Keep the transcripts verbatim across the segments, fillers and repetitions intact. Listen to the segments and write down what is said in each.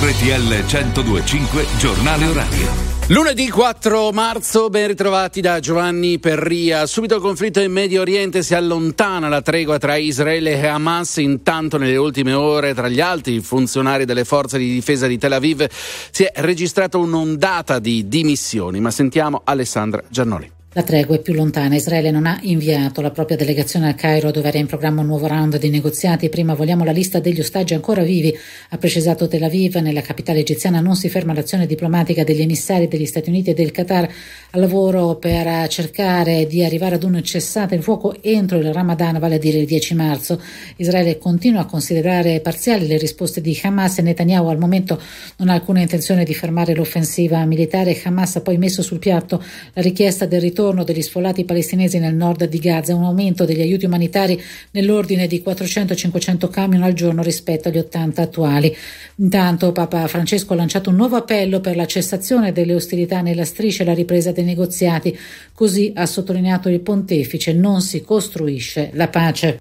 R T L cento due e cinque Giornale Orario. Lunedì quattro marzo, ben ritrovati da Giovanni Perria. Subito il conflitto in Medio Oriente, si allontana la tregua tra Israele e Hamas. Intanto nelle ultime ore, tra gli altri funzionari delle forze di difesa di Tel Aviv, si è registrata un'ondata di dimissioni. Ma sentiamo Alessandra Giannoli. La tregua è più lontana. Israele non ha inviato la propria delegazione al Cairo, dove era in programma un nuovo round di negoziati. Prima vogliamo la lista degli ostaggi ancora vivi, ha precisato Tel Aviv. Nella capitale egiziana non si ferma l'azione diplomatica degli emissari degli Stati Uniti e del Qatar, al lavoro per cercare di arrivare ad un cessate il fuoco entro il Ramadan, vale a dire il dieci marzo. Israele continua a considerare parziali le risposte di Hamas e Netanyahu al momento non ha alcuna intenzione di fermare l'offensiva militare. Hamas ha poi messo sul piatto la richiesta del ritorno Torno degli sfollati palestinesi nel nord di Gaza, un aumento degli aiuti umanitari nell'ordine di quattrocento cinquecento camion al giorno rispetto agli ottanta attuali. Intanto Papa Francesco ha lanciato un nuovo appello per la cessazione delle ostilità nella striscia e la ripresa dei negoziati. Così ha sottolineato il pontefice: non si costruisce la pace.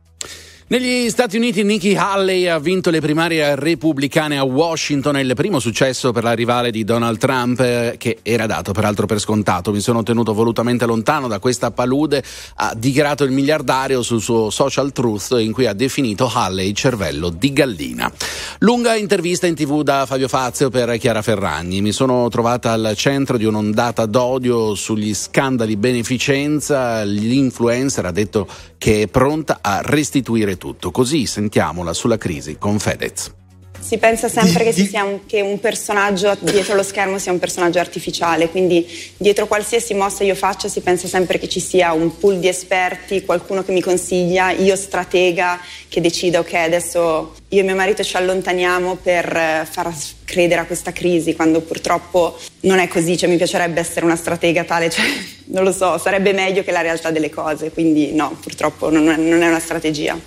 Negli Stati Uniti Nikki Haley ha vinto le primarie repubblicane a Washington, il primo successo per la rivale di Donald Trump, che era dato peraltro per scontato. Mi sono tenuto volutamente lontano da questa palude, ha dichiarato il miliardario sul suo social Truth, in cui ha definito Haley cervello di gallina. Lunga intervista in tv da Fabio Fazio per Chiara Ferragni. Mi sono trovata al centro di un'ondata d'odio sugli scandali beneficenza. L'influencer ha detto che è pronta a restituire tutto, così sentiamola sulla crisi con Fedez. Si pensa sempre che, si sia un, che un personaggio dietro lo schermo sia un personaggio artificiale, quindi dietro qualsiasi mossa io faccia si pensa sempre che ci sia un pool di esperti, qualcuno che mi consiglia, io stratega che decida ok adesso io e mio marito ci allontaniamo per far credere a questa crisi, quando purtroppo non è così. Cioè mi piacerebbe essere una stratega tale, cioè, non lo so, sarebbe meglio che la realtà delle cose, quindi no, purtroppo non è, non è una strategia.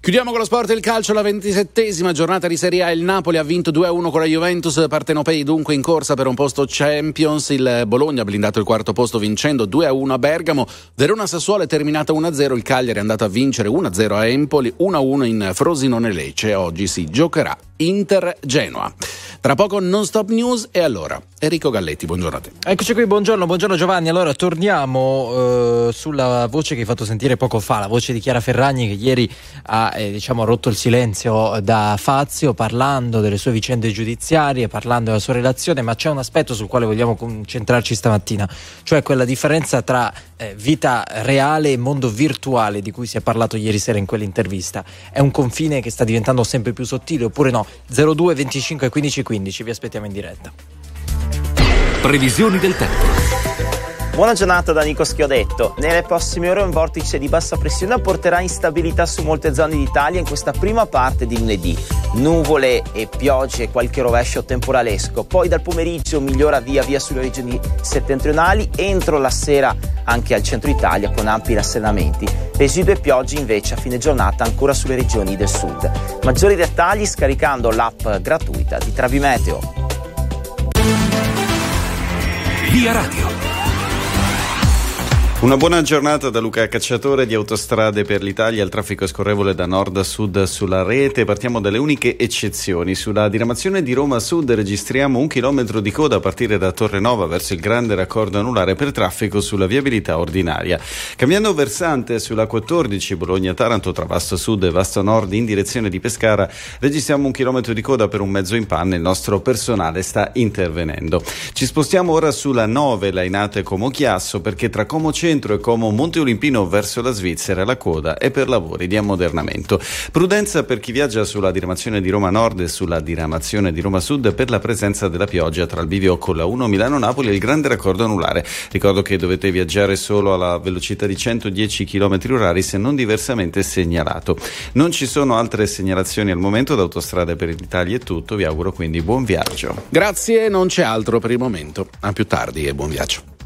Chiudiamo con lo sport e il calcio. La ventisettesima giornata di Serie A, il Napoli ha vinto due a uno con la Juventus, partenopei dunque in corsa per un posto Champions. Il Bologna ha blindato il quarto posto vincendo due a uno a Bergamo, Verona Sassuolo è terminata uno a zero, il Cagliari è andato a vincere uno a zero a Empoli, uno a uno in Frosinone Lecce. Oggi si giocherà Inter-Genoa. Tra poco non stop news e allora Enrico Galletti, buongiorno a te. Eccoci qui, buongiorno, buongiorno Giovanni. Allora torniamo eh, sulla voce che hai fatto sentire poco fa, la voce di Chiara Ferragni, che ieri ha eh, diciamo rotto il silenzio da Fazio parlando delle sue vicende giudiziarie, parlando della sua relazione, ma c'è un aspetto sul quale vogliamo concentrarci stamattina, cioè quella differenza tra eh, vita reale e mondo virtuale di cui si è parlato ieri sera in quell'intervista. È un confine che sta diventando sempre più sottile oppure no? zero due venticinque quindici quindici, vi aspettiamo in diretta. Previsioni del tempo. Buona giornata da Nico Schiodetto. Nelle prossime ore un vortice di bassa pressione porterà instabilità su molte zone d'Italia in questa prima parte di lunedì. Nuvole e piogge e qualche rovescio temporalesco. Poi dal pomeriggio migliora via via sulle regioni settentrionali, entro la sera anche al centro Italia con ampi rasserenamenti. Residui e piogge invece a fine giornata ancora sulle regioni del sud. Maggiori dettagli scaricando l'app gratuita di Travimeteo. Via Radio. Una buona giornata da Luca Cacciatore di Autostrade per l'Italia. Il traffico è scorrevole da nord a sud sulla rete. Partiamo dalle uniche eccezioni. Sulla diramazione di Roma Sud registriamo un chilometro di coda a partire da Torrenova verso il grande raccordo anulare per traffico sulla viabilità ordinaria. Cambiando versante sulla quattordici Bologna-Taranto tra Vasto Sud e Vasto Nord in direzione di Pescara registriamo un chilometro di coda per un mezzo in panne. Il nostro personale sta intervenendo. Ci spostiamo ora sulla nove Lainate Como-Chiasso, perché tra Como Centro e Como Monte Olimpino verso la Svizzera la coda è per lavori di ammodernamento. Prudenza per chi viaggia sulla diramazione di Roma Nord e sulla diramazione di Roma Sud per la presenza della pioggia tra il bivio con la uno Milano-Napoli e il grande raccordo anulare. Ricordo che dovete viaggiare solo alla velocità di centodieci chilometri orari se non diversamente segnalato. Non ci sono altre segnalazioni al momento. Da Autostrade per l'Italia è tutto, vi auguro quindi buon viaggio. Grazie, non c'è altro per il momento. A più tardi e buon viaggio.